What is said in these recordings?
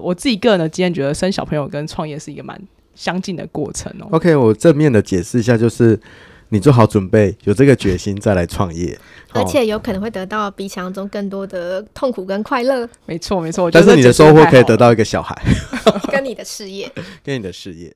我自己个人的经验觉得生小朋友跟创业是一个蛮相近的过程哦。OK， 我正面的解释一下，就是你做好准备，有这个决心再来创业，而且有可能会得到比想象中更多的痛苦跟快乐。没错没错，我觉得但是你的收获可以得到一个小孩跟你的事业跟你的事业。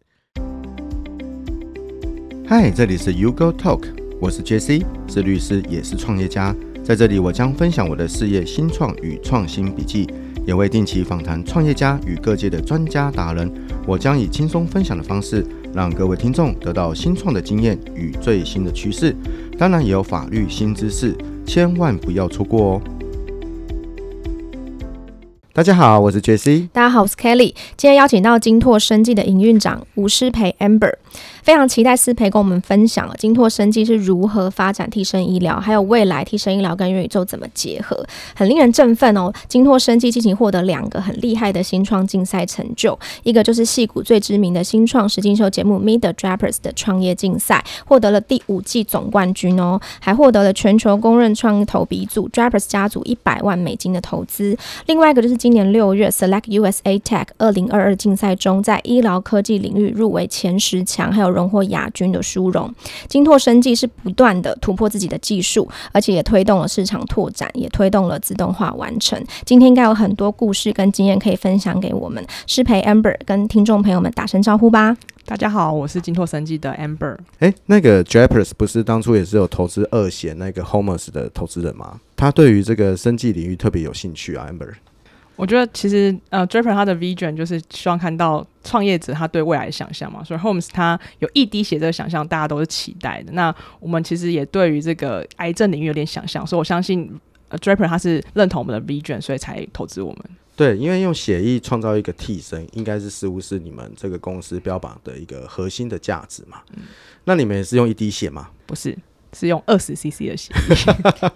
嗨，这里是 YouGoTalk， 我是 Jesse， 是律师也是创业家，在这里我将分享我的事业新创与创新笔记，也会定期访谈创业家与各界的专家达人，我将以轻松分享的方式让各位听众得到新创的经验与最新的趋势，当然也有法律新知识，千万不要错过哦。大家好，我是 Jesse。 大家好，我是 Kelly。 今天邀请到金拓生技的营运长吴诗培 Amber， 非常期待思培跟我们分享金拓生技是如何发展替身医疗，还有未来替身医疗跟元宇宙怎么结合，很令人振奋哦。金拓生技近期获得两个很厉害的新创竞赛成就，一个就是矽谷最知名的新创实境秀节目 Meet the Drapers 的创业竞赛，获得了第5季总冠军哦，还获得了全球公认创投鼻祖 Drapers 家族$100万的投资。另外一个就是今年6月 Select USA Tech 2022竞赛中，在医疗科技领域入围前10强，还有荣获亚军的殊荣。金拓生技是不断的突破自己的技术，而且也推动了市场拓展，也推动了自动化完成。今天应该有很多故事跟经验可以分享给我们，诗培 Amber 跟听众朋友们打声招呼吧。大家好，我是金拓生技的 Amber。那个 Drapers 不是当初也是有投资二险那个 Homers 的投资人吗？他对于这个生技领域特别有兴趣啊 Amber。我觉得其实Draper 他的 vision 就是希望看到创业者他对未来的想象嘛，所以 Holmes 他有一滴血这个想象，大家都是期待的。那我们其实也对于这个癌症领域有点想象，所以我相信Draper 他是认同我们的 vision， 所以才投资我们。对，因为用血液创造一个替身，应该是似乎是你们这个公司标榜的一个核心的价值嘛。那你们也是用一滴血吗？不是。是用 20cc 的血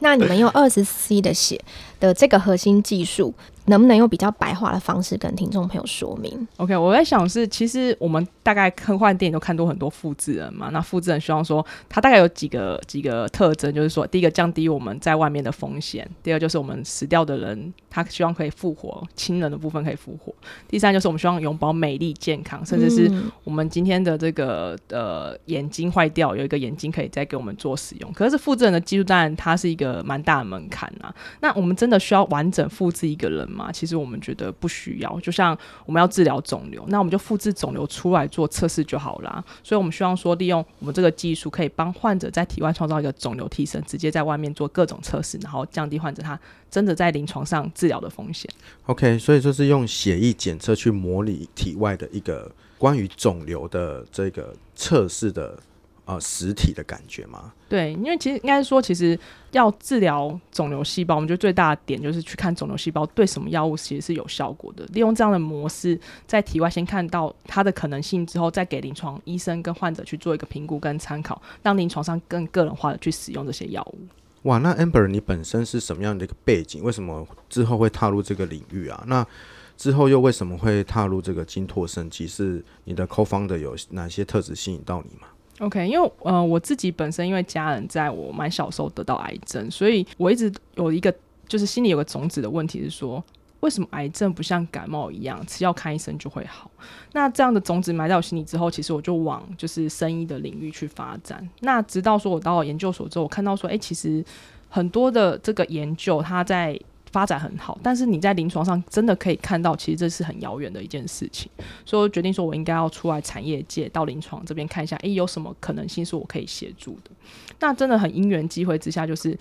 那你们用 20cc 的血的这个核心技术能不能用比较白话的方式跟听众朋友说明？ OK， 我在想是其实我们大概科幻电影都看多很多复制人嘛，那复制人希望说它大概有几个特征，就是说第一个降低我们在外面的风险，第二就是我们死掉的人他希望可以复活，亲人的部分可以复活，第三就是我们希望永保美丽健康，甚至是我们今天的这个眼睛坏掉有一个眼睛可以再给我们做使用。可是复制人的技术当然它是一个蛮大的门槛啊，那我们真的需要完整复制一个人吗？其实我们觉得不需要，就像我们要治疗肿瘤，那我们就复制肿瘤出来做测试就好啦。所以我们希望说利用我们这个技术可以帮患者在体外创造一个肿瘤替身，直接在外面做各种测试，然后降低患者他真的在临床上治疗的风险。 OK， 所以就是用血液检测去模拟体外的一个关于肿瘤的这个测试的实体的感觉吗？对，因为其实应该说其实要治疗肿瘤细胞，我们觉得最大的点就是去看肿瘤细胞对什么药物其实是有效果的，利用这样的模式在体外先看到它的可能性之后，再给临床医生跟患者去做一个评估跟参考，让临床上更个人化的去使用这些药物。哇，那 Amber 你本身是什么样的一个背景？为什么之后会踏入这个领域啊？那之后又为什么会踏入这个金拓生技？是你的 co-founder 有哪些特质吸引到你吗？OK， 因为我自己本身因为家人在我蛮小时候得到癌症，所以我一直有一个就是心里有个种子的问题是说，为什么癌症不像感冒一样吃药看医生就会好？那这样的种子埋在我心里之后，其实我就往就是生医的领域去发展。那直到说我到研究所之后，我看到说其实很多的这个研究它在发展很好，但是你在临床上真的可以看到其实这是很遥远的一件事情，所以我决定说我应该要出来产业界到临床这边看一下有什么可能性是我可以协助的。那真的很因缘机会之下，就是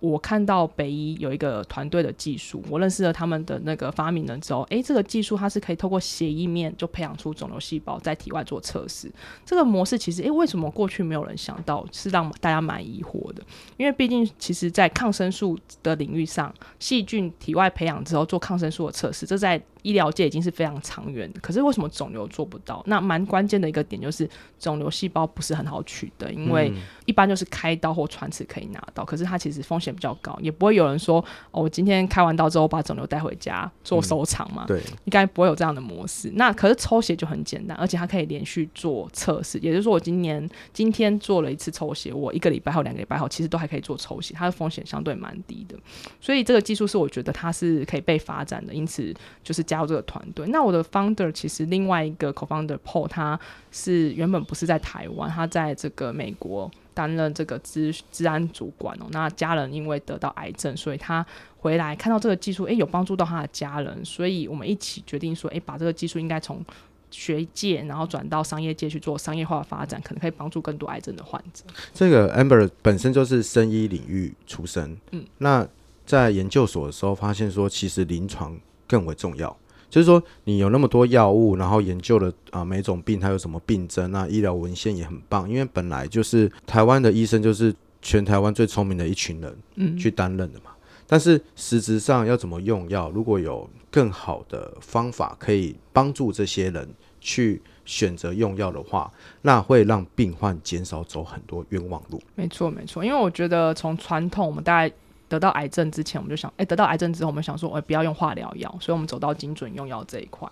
我看到北医有一个团队的技术，我认识了他们的那个发明人之后，这个技术它是可以透过血液面就培养出肿瘤细胞在体外做测试，这个模式其实为什么过去没有人想到，是让大家蛮疑惑的。因为毕竟其实在抗生素的领域上，细菌体外培养之后做抗生素的测试，这在医疗界已经是非常长远的，可是为什么肿瘤做不到？那蛮关键的一个点就是肿瘤细胞不是很好取得，因为一般就是开刀或穿刺可以拿到，可是它它其实风险比较高，也不会有人说哦，我今天开完刀之后把肿瘤带回家做收藏嘛，对，应该不会有这样的模式。那可是抽血就很简单，而且它可以连续做测试，也就是说我今天做了一次抽血，我一个礼拜后2个礼拜后其实都还可以做抽血，它的风险相对蛮低的，所以这个技术是我觉得它是可以被发展的，因此就是加入这个团队。那我的 founder 其实另外一个 co-founder Paul 他是原本不是在台湾，他在这个美国担任这个治安主管哦。那家人因为得到癌症，所以他回来看到这个技术，有帮助到他的家人，所以我们一起决定说，把这个技术应该从学界然后转到商业界去做商业化的发展，可能可以帮助更多癌症的患者。这个 Amber 本身就是生医领域出身，那在研究所的时候发现说其实临床更为重要，就是说你有那么多药物，然后研究了每种病它有什么病症，那医疗文献也很棒，因为本来就是台湾的医生就是全台湾最聪明的一群人去担任的嘛，但是实质上要怎么用药，如果有更好的方法可以帮助这些人去选择用药的话，那会让病患减少走很多冤枉路。没错没错，因为我觉得从传统我们大概得到癌症之前我们就想，得到癌症之后我们想说，不要用化疗药，所以我们走到精准用药这一块。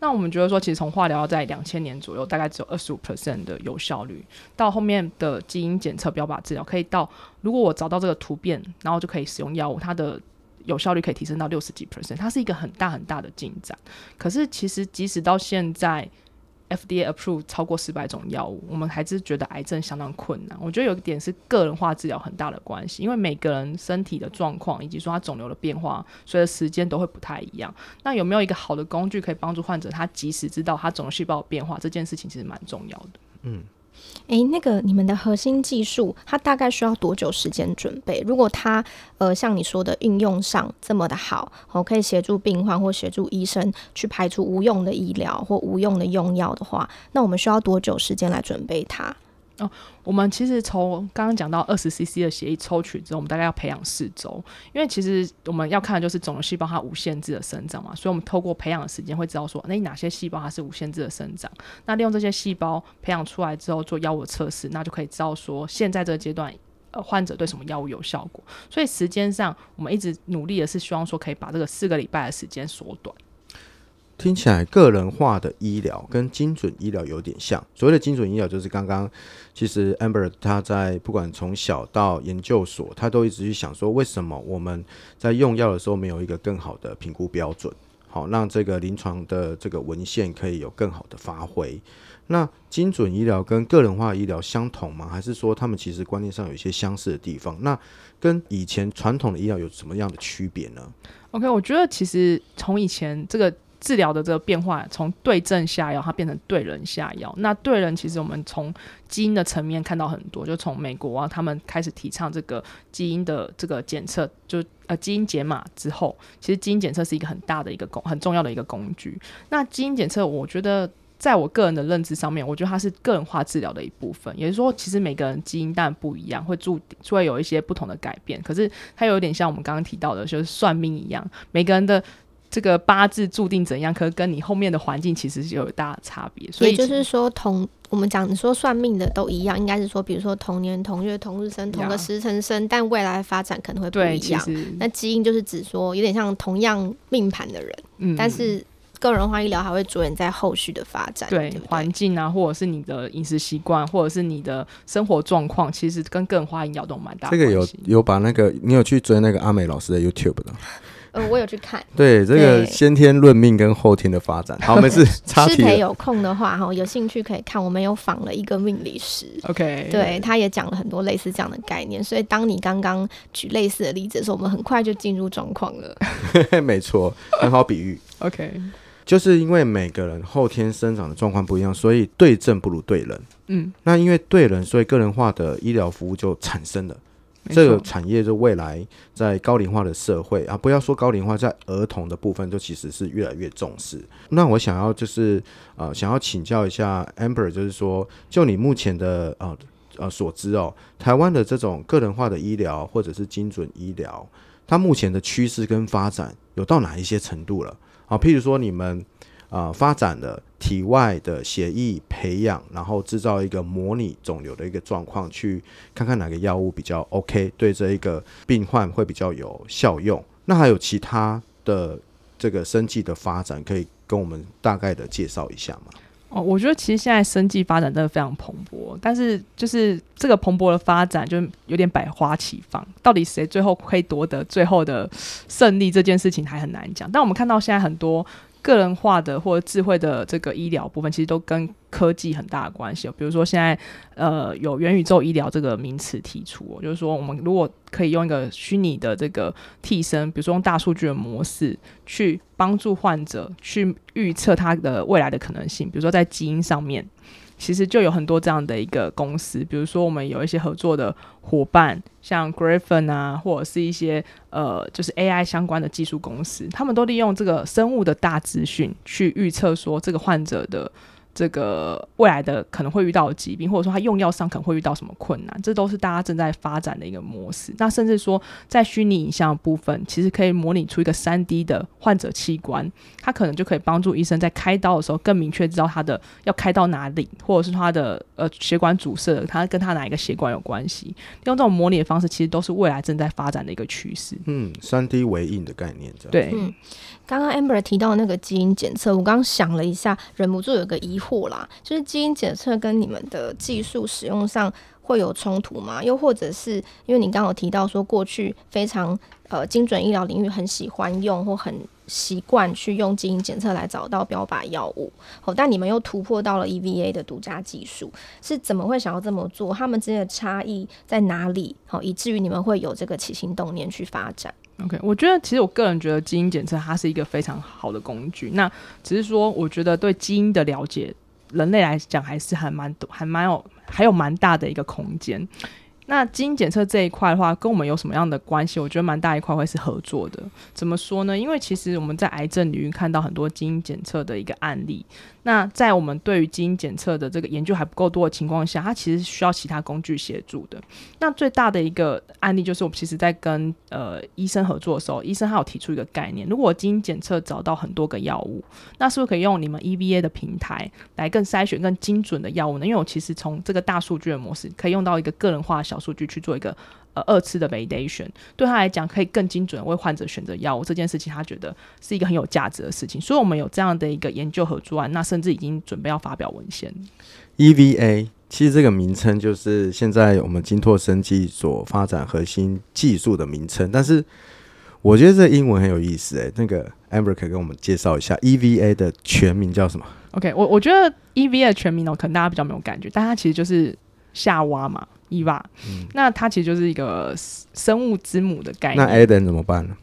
那我们觉得说其实从化疗药在2000年左右大概只有 25% 的有效率，到后面的基因检测标靶治疗可以到，如果我找到这个突变然后就可以使用药物，它的有效率可以提升到60几%，它是一个很大很大的进展。可是其实即使到现在 FDA approve 超过400种药物，我们还是觉得癌症相当困难。我觉得有一点是个人化治疗很大的关系，因为每个人身体的状况以及说他肿瘤的变化随着时间都会不太一样，那有没有一个好的工具可以帮助患者他及时知道他肿瘤细胞的变化，这件事情其实蛮重要的。那个你们的核心技术它大概需要多久时间准备？如果它像你说的运用上这么的好，可以协助病患或协助医生去排除无用的医疗或无用的用药的话，那我们需要多久时间来准备它？我们其实从刚刚讲到 20cc 的血液抽取之后，我们大概要培养4周，因为其实我们要看的就是肿瘤细胞它无限制的生长嘛，所以我们透过培养的时间会知道说哪些细胞它是无限制的生长，那利用这些细胞培养出来之后做药物的测试，那就可以知道说现在这个阶段患者对什么药物有效果。所以时间上我们一直努力的是希望说可以把这个4个礼拜的时间缩短。听起来个人化的医疗跟精准医疗有点像，所谓的精准医疗就是刚刚其实 Amber 他在不管从小到研究所他都一直去想说为什么我们在用药的时候没有一个更好的评估标准，好让这个临床的这个文献可以有更好的发挥。那精准医疗跟个人化医疗相同吗？还是说他们其实观念上有一些相似的地方？那跟以前传统的医疗有什么样的区别呢？ OK， 我觉得其实从以前这个治疗的这个变化从对症下药它变成对人下药，那对人其实我们从基因的层面看到很多，就从美国他们开始提倡这个基因的这个检测，就基因解码之后，其实基因检测是一个很大的一个很重要的一个工具。那基因检测我觉得在我个人的认知上面，我觉得它是个人化治疗的一部分，也就是说其实每个人基因当然不一样，会有一些不同的改变，可是它有点像我们刚刚提到的就是算命一样，每个人的这个八字注定怎样，可是跟你后面的环境其实有大的差别。所以也就是说我们讲你说算命的都一样，应该是说比如说同年同月同日生同个时辰生，但未来发展可能会不一样。那基因就是指说有点像同样命盘的人，但是个人化医疗还会着眼在后续的发展，对环境啊，或者是你的饮食习惯，或者是你的生活状况，其实跟个人化医疗都蛮大的关系。这个有把那个你有去追那个阿美老师的 YouTube 的？我有去看。对，这个先天论命跟后天的发展。好，我们是插题了。师培有空的话有兴趣可以看，我们有访了一个命理师 OK， 对，他也讲了很多类似这样的概念，所以当你刚刚举类似的例子的时候，我们很快就进入状况了。没错，很好比喻。OK， 就是因为每个人后天生长的状况不一样，所以对症不如对人。那因为对人，所以个人化的医疗服务就产生了。这个产业就未来在高龄化的社会啊，不要说高龄化，在儿童的部分就其实是越来越重视。那我想要就是想要请教一下 Amber， 就是说就你目前的所知台湾的这种个人化的医疗或者是精准医疗，它目前的趋势跟发展有到哪一些程度了？譬如说你们发展了体外的血液培养，然后制造一个模拟肿瘤的一个状况，去看看哪个药物比较 OK， 对这一个病患会比较有效用。那还有其他的这个生技的发展可以跟我们大概的介绍一下吗？哦，我觉得其实现在生技发展真的非常蓬勃，但是就是这个蓬勃的发展就有点百花齐放，到底谁最后可以夺得最后的胜利这件事情还很难讲。但我们看到现在很多个人化的或者智慧的这个医疗部分其实都跟科技很大的关系，比如说现在有元宇宙医疗这个名词提出就是说我们如果可以用一个虚拟的这个替身，比如说用大数据的模式去帮助患者去预测他的未来的可能性，比如说在基因上面其实就有很多这样的一个公司，比如说我们有一些合作的伙伴像 Graphen 啊，或者是一些就是 AI 相关的技术公司，他们都利用这个生物的大资讯去预测说这个患者的这个未来的可能会遇到的疾病，或者说他用药上可能会遇到什么困难，这都是大家正在发展的一个模式。那甚至说在虚拟影像的部分其实可以模拟出一个 3D 的患者器官，他可能就可以帮助医生在开刀的时候更明确知道他的要开到哪里，或者是他的血管阻塞他跟他哪一个血管有关系，用这种模拟的方式其实都是未来正在发展的一个趋势。嗯， 3D 微印的概念这样。对，刚刚 Amber 提到那个基因检测，我刚想了一下忍不住有个疑惑啦，就是基因检测跟你们的技术使用上会有冲突吗？又或者是因为你刚刚有提到说过去非常精准医疗领域很喜欢用或很习惯去用基因检测来找到标靶药物，但你们又突破到了 EVA 的独家技术，是怎么会想要这么做？他们之间的差异在哪里，以至于你们会有这个起心动念去发展？OK， 我觉得其实我个人觉得基因检测它是一个非常好的工具，那只是说我觉得对基因的了解人类来讲还是还有蛮大的一个空间。那基因检测这一块的话跟我们有什么样的关系，我觉得蛮大一块会是合作的。怎么说呢？因为其实我们在癌症领域看到很多基因检测的一个案例，那在我们对于基因检测的这个研究还不够多的情况下，它其实需要其他工具协助的。那最大的一个案例就是我们其实在跟医生合作的时候，医生他有提出一个概念，如果我基因检测找到很多个药物，那是不是可以用你们 EVA 的平台来更筛选更精准的药物呢？因为我其实从这个大数据的模式可以用到一个个人化的小数据去做一个二次的 validation， 对他来讲可以更精准为患者选择药物这件事情，他觉得是一个很有价值的事情，所以我们有这样的一个研究合作案，那甚至已经准备要发表文献。 EVA 其实这个名称就是现在我们金拓生技所发展核心技术的名称，但是我觉得这英文很有意思那个 Amber 可以跟我们介绍一下 EVA 的全名叫什么？ OK， 我觉得 EVA 的全名可能大家比较没有感觉，但它其实就是夏娃嘛EVA，那它其实就是一个生物之母的概念。那 Aden 怎么办呢？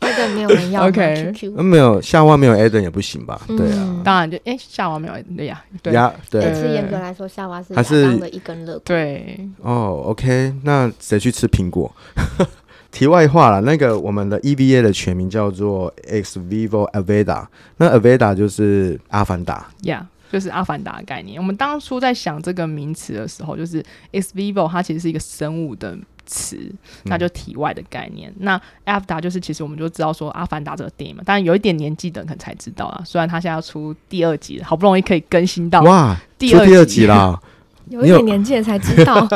Aden 没有人要 QQ，没有夏娃没有 Aden 也不行吧？对啊，当然就夏娃没有 Aden 呀，对呀，对。其实严格来说，夏娃是亚当的一根肋骨。对，哦 ，OK， 那谁去吃苹果？题外话啦，那个我们的 EVA 的全名叫做 Ex Vivo Avatar， 那 Avatar 就是阿凡达。Yeah。就是阿凡达的概念，我们当初在想这个名词的时候，就是 Ex Vivo 它其实是一个生物的词，那就体外的概念，那 Avatar 就是其实我们就知道说阿凡达这个电影嘛，当然有一点年纪的人可能才知道啦，虽然它现在要出第二集，好不容易可以更新到第二集啦，有一点年纪的才知道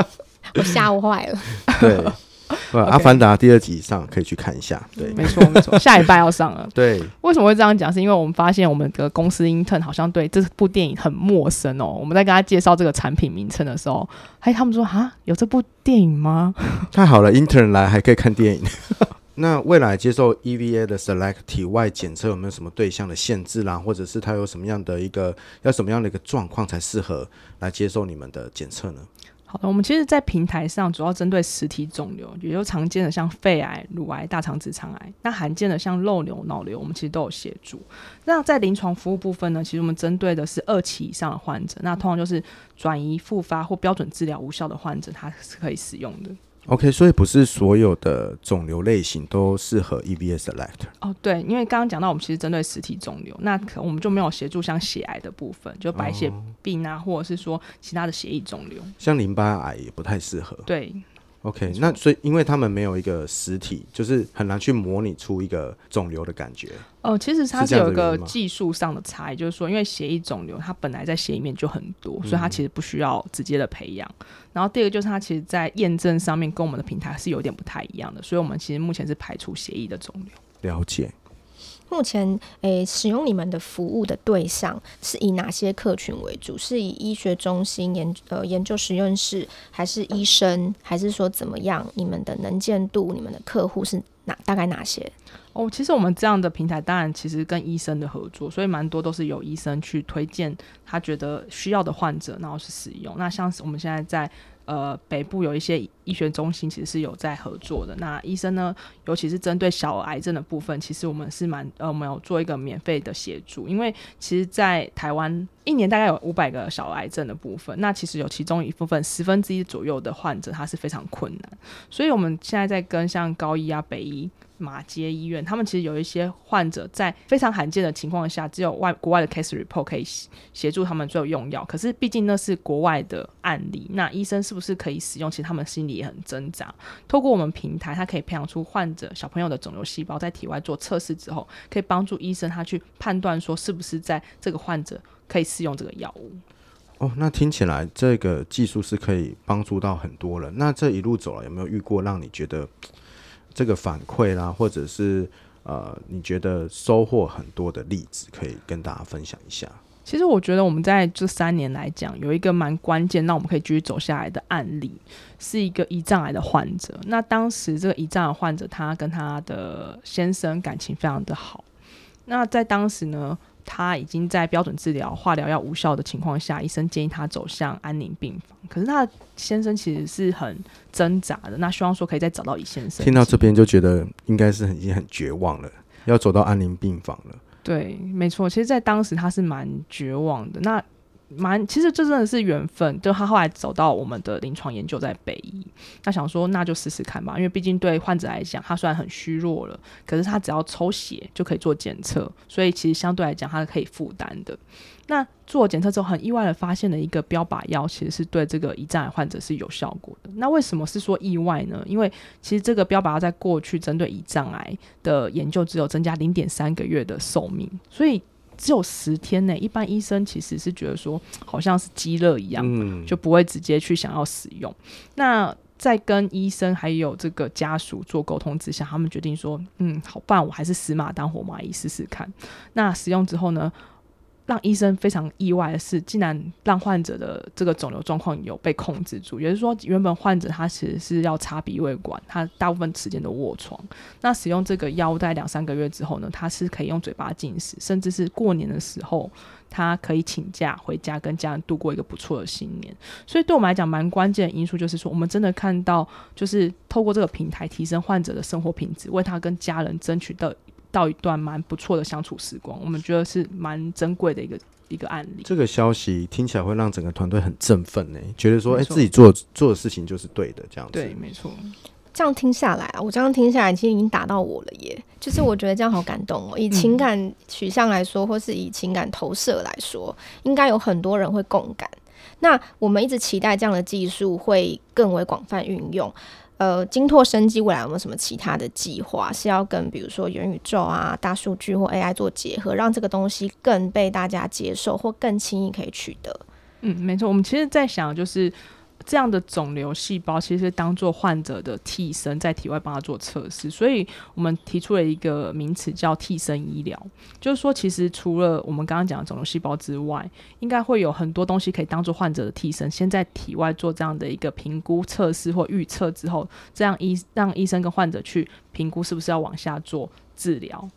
我吓坏了。对，阿凡达第二集以上可以去看一下。对，没错没错，下礼拜要上了。对，为什么会这样讲？是因为我们发现我们的公司 intern 好像对这部电影很陌生哦。我们在跟他介绍这个产品名称的时候，他们说啊，有这部电影吗？太好了 ，intern 来还可以看电影。那未来接受 EVA 的 Select 体外检测有没有什么对象的限制啦，或者是它有什么样的一个要什么样的一个状况才适合来接受你们的检测呢？好的，我们其实在平台上主要针对实体肿瘤，也就是常见的像肺癌、乳癌、大肠直肠癌，那罕见的像肉瘤、脑瘤我们其实都有协助。那在临床服务部分呢，其实我们针对的是2期以上的患者，那通常就是转移、复发或标准治疗无效的患者，它是可以使用的。OK， 所以不是所有的肿瘤类型都适合 EVA Select。对，因为刚刚讲到我们其实针对实体肿瘤，那我们就没有协助像血癌的部分，就白血病啊，或者是说其他的血液肿瘤，像淋巴癌也不太适合。对。OK， 那所以因为他们没有一个实体，就是很难去模拟出一个肿瘤的感觉。其实它是有一个技术上的差异，就是说因为血液肿瘤它本来在血里面就很多，所以它其实不需要直接的培养，然后第二个就是它其实在验证上面跟我们的平台是有点不太一样的，所以我们其实目前是排除血液的肿瘤。了解。目前使用你们的服务的对象是以哪些客群为主？是以医学中心 研究实验室，还是医生，还是说怎么样？你们的能见度，你们的客户是大概哪些？其实我们这样的平台当然其实跟医生的合作，所以蛮多都是由医生去推荐他觉得需要的患者，然后是使用。那像我们现在在北部有一些医学中心其实是有在合作的，那医生呢，尤其是针对小儿癌症的部分，其实我们是我们有做一个免费的协助，因为其实在台湾一年大概有500个小儿癌症的部分，那其实有其中一部分1/10左右的患者他是非常困难，所以我们现在在跟像高医啊、北医、马街医院，他们其实有一些患者在非常罕见的情况下只有国外的 case report 可以协助他们做用药，可是毕竟那是国外的案例，那医生是不是可以使用，其实他们心里也很挣扎，透过我们平台他可以培养出患者小朋友的肿瘤细胞，在体外做测试之后可以帮助医生他去判断说是不是在这个患者可以适用这个药物。那听起来这个技术是可以帮助到很多人，那这一路走来有没有遇过让你觉得这个反馈啦，或者是你觉得收获很多的例子可以跟大家分享一下？其实我觉得我们在这3年来讲有一个蛮关键让我们可以继续走下来的案例，是一个胰脏癌的患者。那当时这个胰脏癌患者他跟他的先生感情非常的好，那在当时呢他已经在标准治疗化疗药无效的情况下，医生建议他走向安宁病房，可是他的先生其实是很挣扎的，那希望说可以再找到李先生。听到这边就觉得应该是已经很绝望了，要走到安宁病房了。对，没错，其实在当时他是蛮绝望的，那其实这真的是缘分，就他后来走到我们的临床研究在北医，那想说那就试试看吧，因为毕竟对患者来讲他虽然很虚弱了，可是他只要抽血就可以做检测，所以其实相对来讲他可以负担的。那做检测之后很意外的发现了一个标靶药其实是对这个胰脏癌患者是有效果的。那为什么是说意外呢？因为其实这个标靶药在过去针对胰脏癌的研究只有增加 0.3 个月的寿命，所以只有10天呢，一般医生其实是觉得说好像是鸡肋一样，就不会直接去想要使用。那在跟医生还有这个家属做沟通之下，他们决定说好吧，我还是死马当活马医试试看。那使用之后呢，让医生非常意外的是竟然让患者的这个肿瘤状况有被控制住，也就是说原本患者他其实是要插鼻胃管，他大部分时间都卧床，那使用这个药物大概2-3个月之后呢，他是可以用嘴巴进食，甚至是过年的时候他可以请假回家跟家人度过一个不错的新年。所以对我们来讲蛮关键的因素就是说，我们真的看到就是透过这个平台提升患者的生活品质，为他跟家人争取到一段蛮不错的相处时光，我们觉得是蛮珍贵的一个案例。这个消息听起来会让整个团队很振奋耶，觉得说自己做的事情就是对的这样子。对，没错。这样听下来我这样听下来其实已经打到我了耶，就是我觉得这样好感动以情感取向来说，或是以情感投射来说，应该有很多人会共感。那我们一直期待这样的技术会更为广泛运用，金拓生机未来有没有什么其他的计划是要跟比如说元宇宙啊、大数据或 AI 做结合，让这个东西更被大家接受或更轻易可以取得？没错，我们其实在想就是这样的肿瘤细胞其实是当作患者的替身，在体外帮他做测试，所以我们提出了一个名词叫替身医疗，就是说其实除了我们刚刚讲的肿瘤细胞之外，应该会有很多东西可以当作患者的替身，先在体外做这样的一个评估测试或预测之后，这样让医生跟患者去评估是不是要往下做治疗。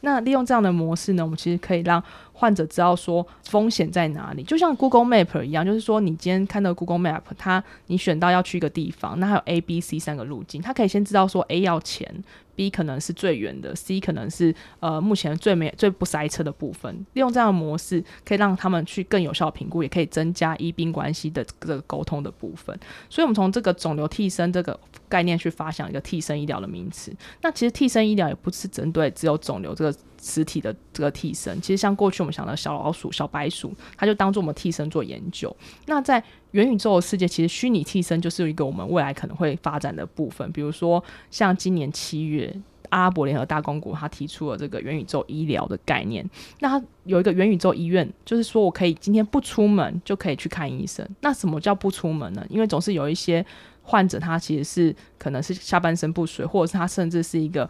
那利用这样的模式呢，我们其实可以让患者知道说风险在哪里，就像 Google Map 一样，就是说你今天看到 Google Map 你选到要去一个地方，那还有 A、B、C 3个路径，他可以先知道说 A 要前， B 可能是最远的， C 可能是目前最不塞车的部分。利用这样的模式可以让他们去更有效的评估，也可以增加医病关系的这个沟通的部分。所以我们从这个肿瘤替身这个概念去发想一个替身医疗的名词。那其实替身医疗也不是针对只有肿瘤这个实体的这个替身，其实像过去我们想的小老鼠小白鼠，它就当做我们替身做研究。那在元宇宙的世界，其实虚拟替身就是一个我们未来可能会发展的部分，比如说像今年7月阿拉伯联合大公国他提出了这个元宇宙医疗的概念，那他有一个元宇宙医院，就是说我可以今天不出门就可以去看医生。那什么叫不出门呢？因为总是有一些患者他其实是可能是下半身不遂，或者是他甚至是一个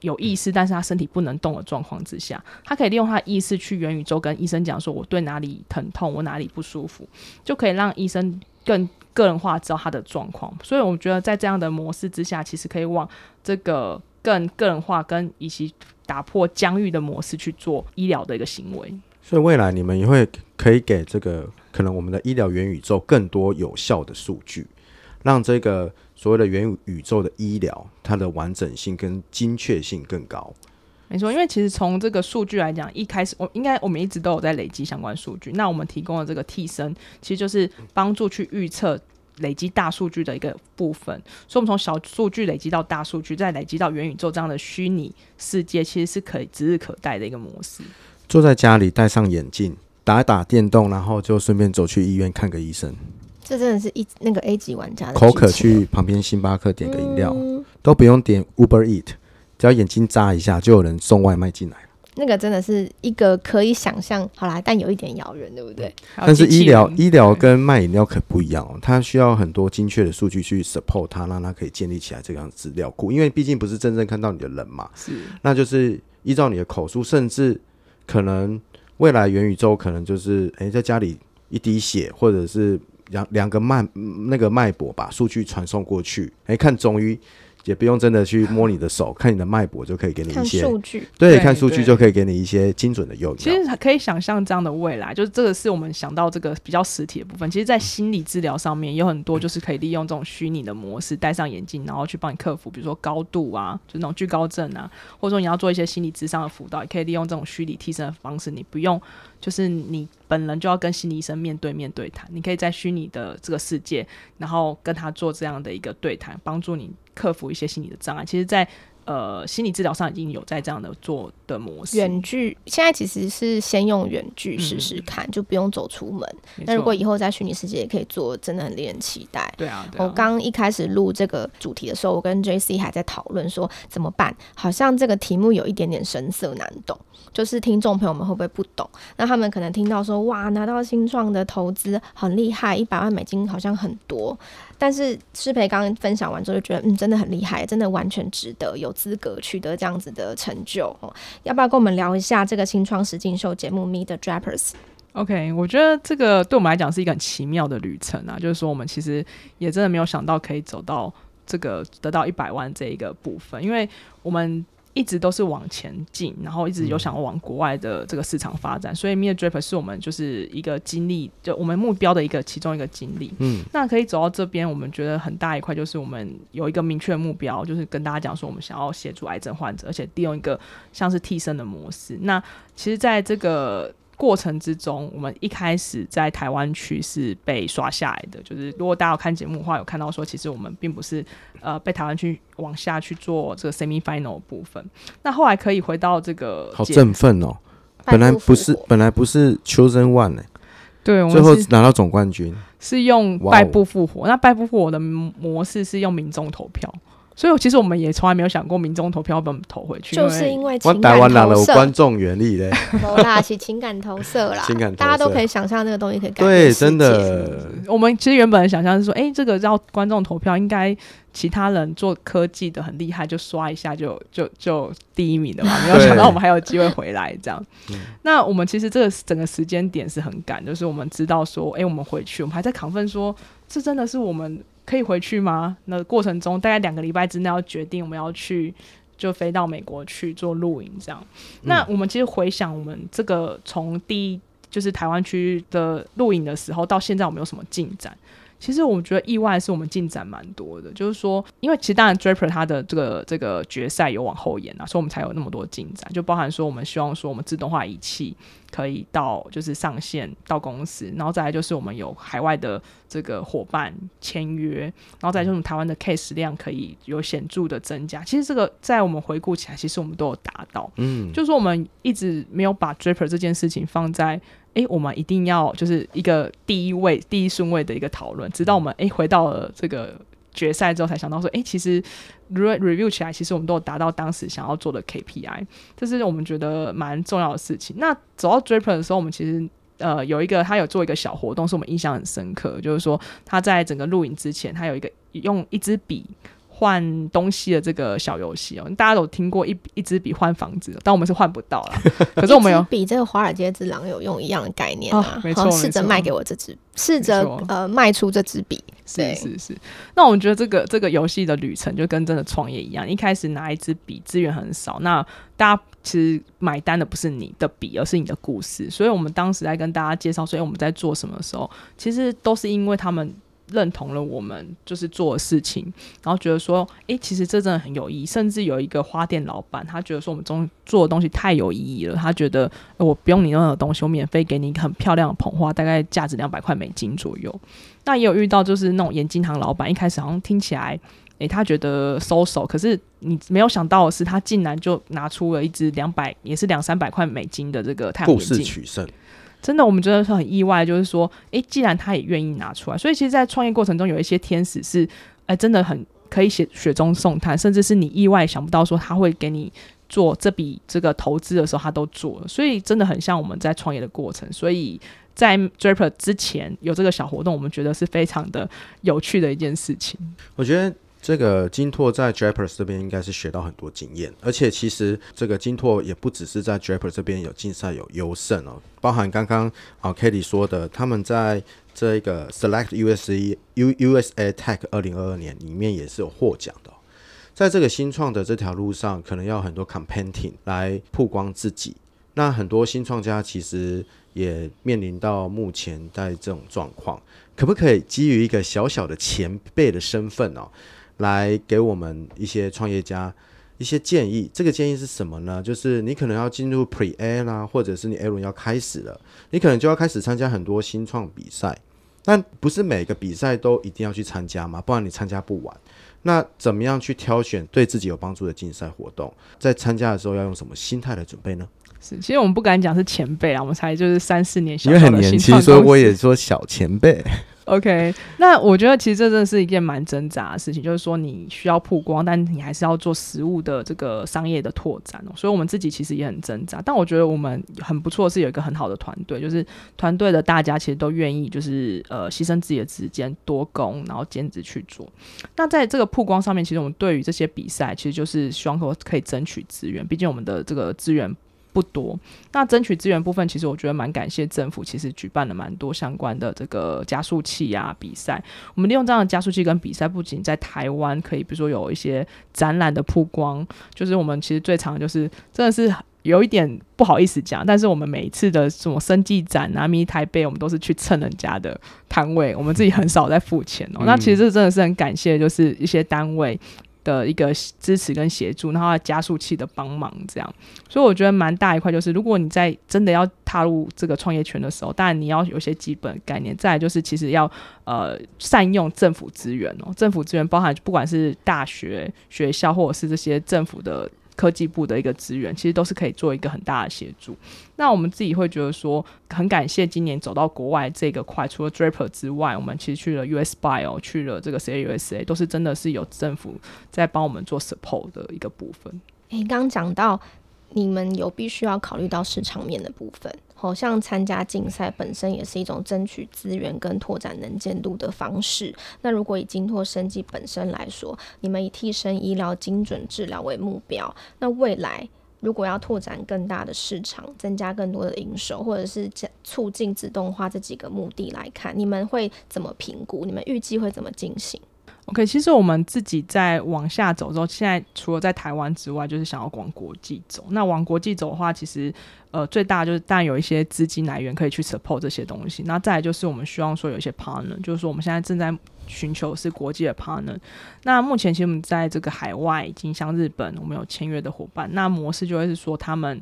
有意识但是他身体不能动的状况之下，他可以利用他的意识去元宇宙跟医生讲说我对哪里疼痛，我哪里不舒服，就可以让医生更个人化知道他的状况。所以我觉得在这样的模式之下，其实可以往这个更个人化跟以及打破疆域的模式去做医疗的一个行为。所以未来你们也会可以给这个可能我们的医疗元宇宙更多有效的数据，让这个所谓的元宇宙的医疗它的完整性跟精确性更高。没错，因为其实从这个数据来讲，一开始应该我们一直都有在累积相关数据，那我们提供的这个替身其实就是帮助去预测累积大数据的一个部分，所以我们从小数据累积到大数据，再累积到元宇宙这样的虚拟世界，其实是可以指日可待的一个模式。坐在家里戴上眼镜打一打电动，然后就顺便走去医院看个医生，这真的是那个 A 级玩家的口渴去旁边星巴克点个饮料，都不用点 Uber Eat， 只要眼睛眨一下就有人送外卖进来，那个真的是一个可以想象，好啦，但有一点咬人，对不对？但是医疗跟卖饮料可不一样哦，它需要很多精确的数据去 support 它，让它可以建立起来这样资料库，因为毕竟不是真正看到你的人嘛，是，那就是依照你的口述，甚至可能未来元宇宙可能就是在家里一滴血或者是两个脉搏把数据传送过去，看中医也不用真的去摸你的手，看你的脉搏就可以给你一些看数据，对，看数据就可以给你一些精准的用药。其实可以想象这样的未来，就是这个是我们想到这个比较实体的部分。其实在心理治疗上面有很多就是可以利用这种虚拟的模式，戴上眼镜然后去帮你克服比如说高度啊，就是那种惧高症啊，或者说你要做一些心理咨商的辅导，也可以利用这种虚拟替身的方式，你不用就是你本人就要跟心理医生面对谈，你可以在虚拟的这个世界然后跟他做这样的一个对谈，帮助你克服一些心理的障碍。其实在心理治疗上已经有在这样的做的模式，远距现在其实是先用远距试试看，就不用走出门。那如果以后在虚拟世界也可以做，真的很令人期待。对啊，我刚一开始录这个主题的时候，我跟 JC 还在讨论说怎么办，好像这个题目有一点点深涩难懂，就是听众朋友们会不会不懂？那他们可能听到说哇，拿到新创的投资很厉害，$1,000,000好像很多，但是施培刚分享完之后就觉得真的很厉害，真的完全值得有资格取得这样子的成就。要不要跟我们聊一下这个新创实境秀节目 Meet the Drapers？OK， 我觉得这个对我们来讲是一个很奇妙的旅程啊，就是说我们其实也真的没有想到可以走到这个得到100万这一个部分，因为我们一直都是往前进，然后一直有想往国外的这个市场发展，所以 Meet the Drapers 是我们就是一个经历，就我们目标的一个其中一个经历。那可以走到这边，我们觉得很大一块就是我们有一个明确的目标，就是跟大家讲说我们想要协助癌症患者，而且利用一个像是替身的模式。那其实在这个过程之中，我们一开始在台湾区是被刷下来的，就是如果大家有看节目的话，有看到说其实我们并不是被台湾区往下去做这个 semifinal 的部分。那后来可以回到这个好振奋哦，本来不是 chosen one 欸，对，最后拿到总冠军是用败部复活。那败部复活的模式是用民众投票，所以其实我们也从来没有想过民众投票要不要投回去，就是因为情感投射。我台湾人有观众原理咧，没啦，是情感投射啦，大家都可以想象这个东西可以改变世界。对，真的。我们其实原本的想象是说，这个要观众投票，应该其他人做科技的很厉害，就刷一下就第一名的嘛。没有想到我们还有机会回来这样。那我们其实这个整个时间点是很赶，就是我们知道说，我们回去，我们还在亢奋说，这真的是我们可以回去吗？那过程中大概2个礼拜之内要决定我们要去就飞到美国去做露营这样。那我们其实回想我们这个从第一就是台湾区的露营的时候到现在我们有什么进展，其实我觉得意外是我们进展蛮多的，就是说因为其实当然 Draper 他的这个决赛有往后延啊，所以我们才有那么多进展，就包含说我们希望说我们自动化仪器可以到就是上线到公司，然后再来就是我们有海外的这个伙伴签约，然后再来就是我们台湾的 case 量可以有显著的增加。其实这个在我们回顾起来其实我们都有达到，就是我们一直没有把 Draper 这件事情放在我们一定要就是一个第一顺位的一个讨论，直到我们回到了这个决赛之后才想到说其实 review 起来其实我们都有达到当时想要做的 KPI， 这是我们觉得蛮重要的事情。那走到 Draper 的时候我们其实有一个他有做一个小活动是我们印象很深刻，就是说他在整个录影之前他有一个用一支笔换东西的这个小游戏哦，大家都有听过一支笔换房子，但我们是换不到啦。可是我们有一支笔，这个华尔街之狼有用一样的概念啊，没错，试着卖给我这支，试着卖出这支笔，是是是。那我觉得这个游戏的旅程就跟真的创业一样，一开始拿一支笔，资源很少，那大家其实买单的不是你的笔，而是你的故事。所以我们当时在跟大家介绍，所以我们在做什么的时候，其实都是因为他们认同了我们就是做的事情，然后觉得说其实这真的很有意义，甚至有一个花店老板他觉得说我们做的东西太有意义了，他觉得我不用你任何东西，我免费给你一个很漂亮的捧花，大概价值$200左右。那也有遇到就是那种盐津行老板，一开始好像听起来他觉得收，可是你没有想到的是他竟然就拿出了一支200也是$200-300的这个太阳眼镜，故事取胜，真的我们觉得很意外，就是说既然他也愿意拿出来，所以其实在创业过程中有一些天使是真的很可以雪中送炭，甚至是你意外想不到说他会给你做这笔这个投资的时候他都做了，所以真的很像我们在创业的过程。所以在 Draper 之前有这个小活动，我们觉得是非常的有趣的一件事情。我觉得这个金拓在 Drapers 这边应该是学到很多经验，而且其实这个金拓也不只是在 Drapers 这边有竞赛有优胜哦，包含刚刚Kelly 说的，他们在这个 Select USA Tech 2022年里面也是有获奖的。在这个新创的这条路上，可能要很多 campaigning 来曝光自己，那很多新创家其实也面临到目前在这种状况，可不可以基于一个小小的前辈的身份来给我们一些创业家一些建议？这个建议是什么呢？就是你可能要进入 Pre-A 啦，或者是你 A 轮要开始了，你可能就要开始参加很多新创比赛，但不是每个比赛都一定要去参加嘛，不然你参加不完。那怎么样去挑选对自己有帮助的竞赛活动？在参加的时候要用什么心态来准备呢？是，其实我们不敢讲是前辈啦，我们才就是3-4年小小的新创公司，因为很年轻，所以我也说小前辈。OK， 那我觉得其实这真的是一件蛮挣扎的事情，就是说你需要曝光，但你还是要做实务的这个商业的拓展所以我们自己其实也很挣扎，但我觉得我们很不错是有一个很好的团队，就是团队的大家其实都愿意就是牺牲自己的时间多工，然后兼职去做。那在这个曝光上面，其实我们对于这些比赛其实就是希望可以争取资源，毕竟我们的这个资源不多。那争取资源部分，其实我觉得蛮感谢政府，其实举办了蛮多相关的这个加速器啊比赛。我们利用这样的加速器跟比赛，不仅在台湾可以，比如说有一些展览的曝光，就是我们其实最常就是真的是有一点不好意思讲，但是我们每一次的什么生技展啊、迷台北，我们都是去蹭人家的摊位，我们自己很少在付钱那其实这真的是很感谢，就是一些单位的一个支持跟协助，然后加速器的帮忙这样。所以我觉得蛮大一块，就是如果你在真的要踏入这个创业圈的时候，当然你要有些基本概念，再来就是其实要善用政府资源政府资源包含不管是大学学校或者是这些政府的科技部的一个资源，其实都是可以做一个很大的协助。那我们自己会觉得说很感谢今年走到国外这个块，除了 Draper 之外，我们其实去了 US Bio 去了这个 CUSA， 都是真的是有政府在帮我们做 support 的一个部分。刚讲到你们有必须要考虑到市场面的部分，好像参加竞赛本身也是一种争取资源跟拓展能见度的方式。那如果以金拓生技本身来说，你们以替身医疗精准治疗为目标，那未来如果要拓展更大的市场，增加更多的营收，或者是促进自动化这几个目的来看，你们会怎么评估？你们预计会怎么进行？ OK， 其实我们自己在往下走之后，现在除了在台湾之外，就是想要往国际走。那往国际走的话，其实最大就是当然有一些资金来源可以去 support 这些东西。那再来就是我们希望说有一些 partner， 就是说我们现在正在寻求是国际的 partner。那目前其实我们在这个海外已经像日本，我们有签约的伙伴。那模式就会是说他们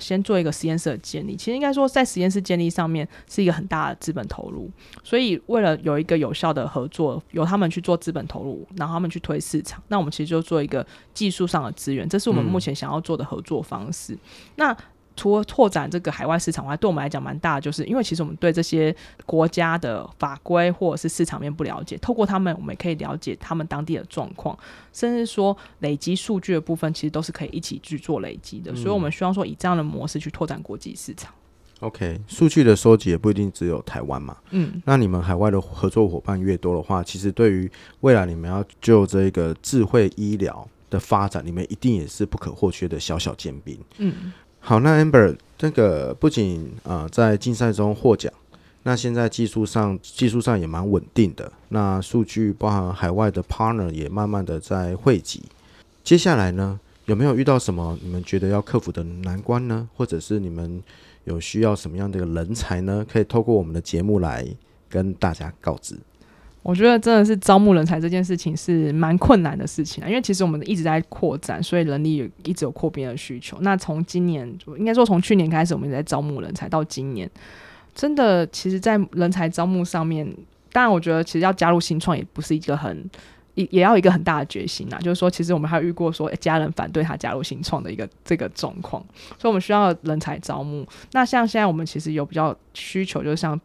先做一个实验室的建立，其实应该说在实验室建立上面是一个很大的资本投入，所以为了有一个有效的合作，由他们去做资本投入，然后他们去推市场，那我们其实就做一个技术上的资源，这是我们目前想要做的合作方式。那除了拓展这个海外市场外，对我们来讲蛮大的，就是因为其实我们对这些国家的法规或者是市场面不了解，透过他们我们也可以了解他们当地的状况，甚至说累积数据的部分其实都是可以一起去做累积的，所以我们希望说以这样的模式去拓展国际市场。 OK， 数据的收集也不一定只有台湾嘛，那你们海外的合作伙伴越多的话，其实对于未来你们要就这个智慧医疗的发展，你们一定也是不可或缺的小小尖兵。好，那 Amber 这个不仅在竞赛中获奖，那现在技术上也蛮稳定的，那数据包含海外的 partner 也慢慢的在汇集。接下来呢，有没有遇到什么你们觉得要克服的难关呢？或者是你们有需要什么样的人才呢？可以透过我们的节目来跟大家告知。我觉得真的是招募人才这件事情是蛮困难的事情，因为其实我们一直在扩展，所以人力一直有扩编的需求。那从今年，应该说从去年开始，我们一直在招募人才，到今年，真的其实在人才招募上面，当然我觉得其实要加入新创也不是一个很也要一个很大的决心啦，就是说其实我们还有遇过说家人反对他加入新创的一个这个状况，所以我们需要人才招募。那像现在我们其实有比较需求，就是像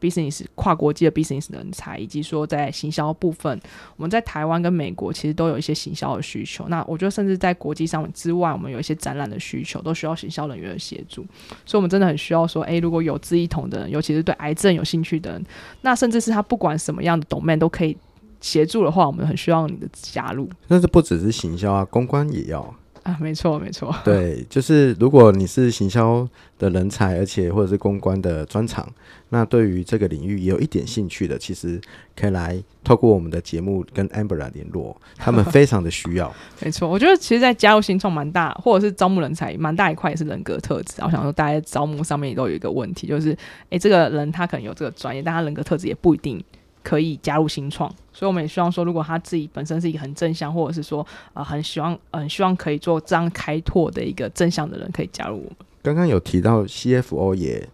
business 跨国际的 business 人才，以及说在行销部分，我们在台湾跟美国其实都有一些行销的需求。那我觉得甚至在国际上之外，我们有一些展览的需求，都需要行销人员的协助。所以我们真的很需要说，如果有志一同的人，尤其是对癌症有兴趣的人，那甚至是他不管什么样的 domain 都可以协助的话，我们很需要你的加入。但是不只是行销啊，公关也要。啊，没错没错，对，就是如果你是行销的人才，而且或者是公关的专长，那对于这个领域也有一点兴趣的，其实可以来透过我们的节目跟 Amber 联络，他们非常的需要。没错，我觉得其实在加入新创蛮大，或者是招募人才蛮大一块也是人格特质。我想说大家在招募上面也都有一个问题，就是这个人他可能有这个专业，但他人格特质也不一定可以加入新创，所以我们也希望说，如果他自己本身是一个很正向，或者是说很希望可以做这样开拓的一个正向的人，可以加入我们。刚刚有提到 CFO 也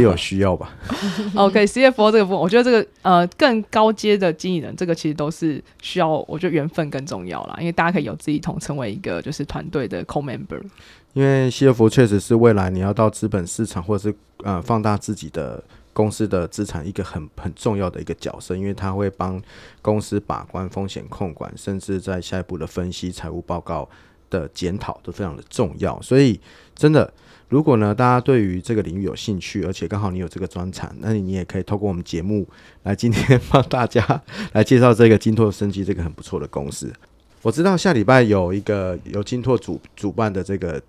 有需要吧？OK， CFO 这个部分，我觉得这个更高阶的经理人，这个其实都是需要，我觉得缘分更重要啦，因为大家可以有志一同成为一个就是团队的 co-member。因为 CFO 确实是未来你要到资本市场或者是放大自己的公司的资产一个很重要的一个角色，因为他会帮公司把关风险控管，甚至在下一步的分析财务报告的检讨都非常的重要。所以真的如果呢大家对于这个领域有兴趣，而且刚好你有这个专长，那你也可以透过我们节目来今天帮大家来介绍这个金拓生技这个很不错的公司。我知道下礼拜有一个由金拓主办的这个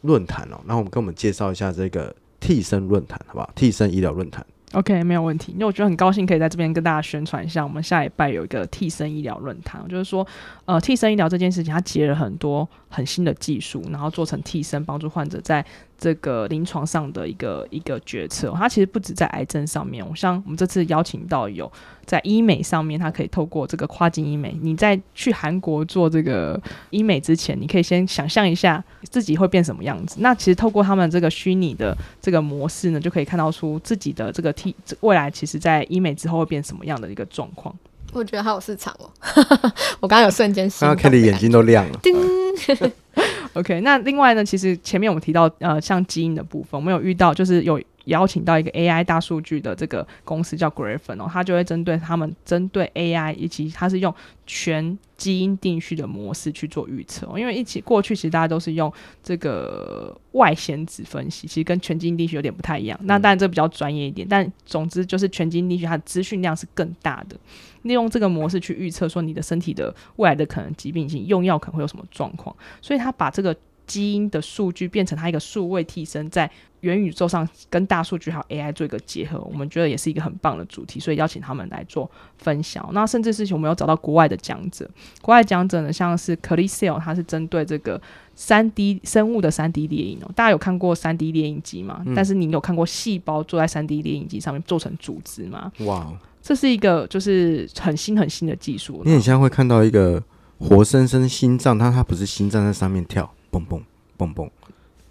论坛哦，那我们跟我们介绍一下这个替身论坛好不好？替身医疗论坛 OK 没有问题，因为我觉得很高兴可以在这边跟大家宣传一下，我们下礼拜有一个替身医疗论坛，就是说替身医疗这件事情它结了很多很新的技术，然后做成替身帮助患者在这个临床上的一个决策。它其实不止在癌症上面，像我们这次邀请到有在医美上面，它可以透过这个跨境医美，你在去韩国做这个医美之前，你可以先想象一下自己会变什么样子，那其实透过他们这个虚拟的这个模式呢，就可以看到出自己的这个未来其实在医美之后会变什么样的一个状况。我觉得还有市场哦我刚刚有瞬间心动，看到 Kelly 眼睛都亮了。叮OK， 那另外呢，其实前面我们提到像基因的部分，我们有遇到就是有邀请到一个 AI 大数据的这个公司叫 Graphen 哦，它就会针对 AI 以及它是用全基因定序的模式去做预测因为过去其实大家都是用这个外显子分析，其实跟全基因定序有点不太一样，那当然这比较专业一点，但总之就是全基因定序它的资讯量是更大的，利用这个模式去预测说你的身体的未来的可能疾病以及用药可能会有什么状况，所以它把这个基因的数据变成它一个数位替身，在元宇宙上跟大数据还有 AI 做一个结合，我们觉得也是一个很棒的主题，所以邀请他们来做分享。那甚至是我们有找到国外的讲者，国外讲者呢像是 Curicel， 它是针对这个 3D 生物的 3D 列印，大家有看过 3D 列印机吗？但是你有看过细胞坐在 3D 列印机上面做成组织吗？哇、wow，这是一个就是很新的技术。你现在会看到一个活生生心脏，它不是心脏在上面跳蹦蹦蹦蹦，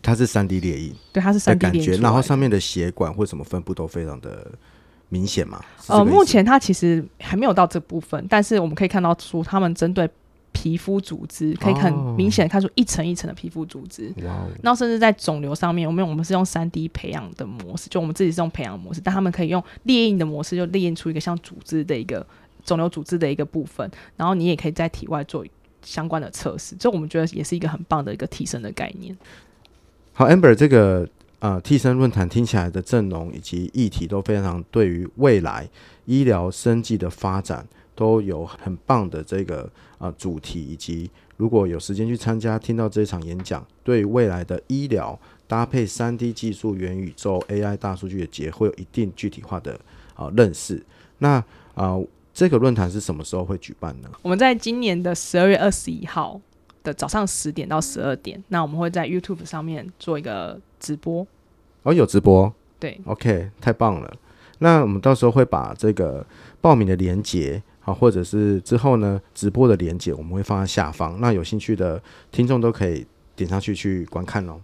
它是 3D 列印，对，它是 3D 列印，然后上面的血管或什么分布都非常的明显嘛。目前它其实还没有到这部分，但是我们可以看到出他们针对皮肤组织可以很明显看出一层一层的皮肤组织、wow， 然后甚至在肿瘤上面我们是用 3D 培养的模式，就我们自己是用培养模式，但他们可以用列印的模式就列印出一个像组织的一个肿瘤组织的一个部分，然后你也可以在体外做相关的测试，这我们觉得也是一个很棒的一个替身的概念。好， Amber， 这个替身论坛听起来的阵容以及议题都非常对于未来医疗生技的发展都有很棒的这个主题，以及如果有时间去参加听到这场演讲，对未来的医疗搭配 3D 技术、元宇宙、AI 大数据的结合会有一定具体化的认识。那这个论坛是什么时候会举办呢？我们在今年的12月21号的早上10点到12点，那我们会在 YouTube 上面做一个直播。哦，有直播？对。 OK， 太棒了。那我们到时候会把这个报名的连结或者是之后呢直播的连结我们会放在下方，那有兴趣的听众都可以点上去观看哦。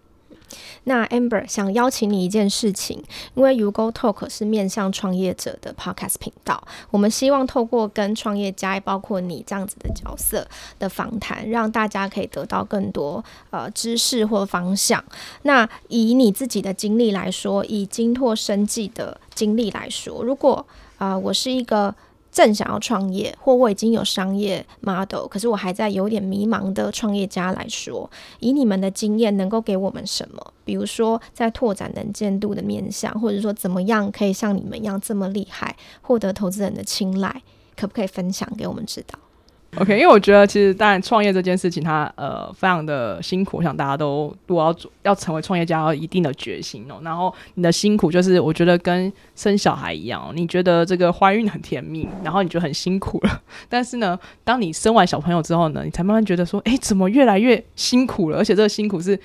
那 Amber 想邀请你一件事情，因为 YouGoTalk 是面向创业者的 podcast 频道，我们希望透过跟创业家包括你这样子的角色的访谈，让大家可以得到更多知识或方向。那以你自己的经历来说，以经拓生技的经历来说，如果我是一个正想要创业，或我已经有商业 model 可是我还在有点迷茫的创业家来说，以你们的经验能够给我们什么？比如说在拓展能见度的面向，或者说怎么样可以像你们一样这么厉害，获得投资人的青睐，可不可以分享给我们知道？ OK， 因为我觉得其实当然创业这件事情它非常的辛苦，我想大家都如果要成为创业家要一定的决心哦。然后你的辛苦就是我觉得跟生小孩一样哦，你觉得这个怀孕很甜蜜，然后你觉得很辛苦了，但是呢当你生完小朋友之后呢，你才慢慢觉得说怎么越来越辛苦了，而且这个辛苦是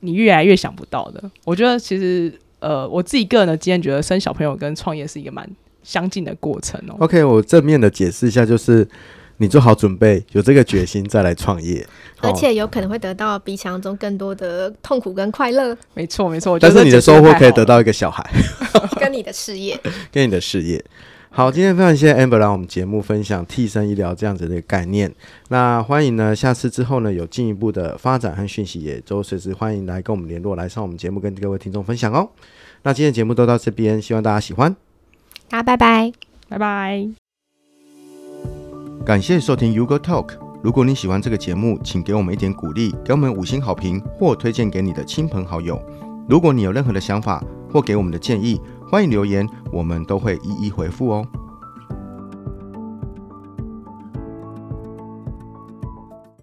你越来越想不到的。我觉得其实我自己个人的经验觉得生小朋友跟创业是一个蛮相近的过程哦。 OK， 我正面的解释一下，就是你做好准备，有这个决心再来创业，而且有可能会得到比想象中更多的痛苦跟快乐。没错没错，但是你的收获可以得到一个小孩跟你的事业跟你的事业。好，今天非常谢谢 Amber 来我们节目分享替身医疗这样子的概念，那欢迎呢下次之后呢有进一步的发展和讯息，也都随时欢迎来跟我们联络，来上我们节目跟各位听众分享哦。那今天的节目都到这边，希望大家喜欢，大家拜拜拜拜。感谢收听 YouGoTalk， 如果你喜欢这个节目，请给我们一点鼓励，给我们5星好评或推荐给你的亲朋好友。如果你有任何的想法或给我们的建议，欢迎留言，我们都会一一回复哦。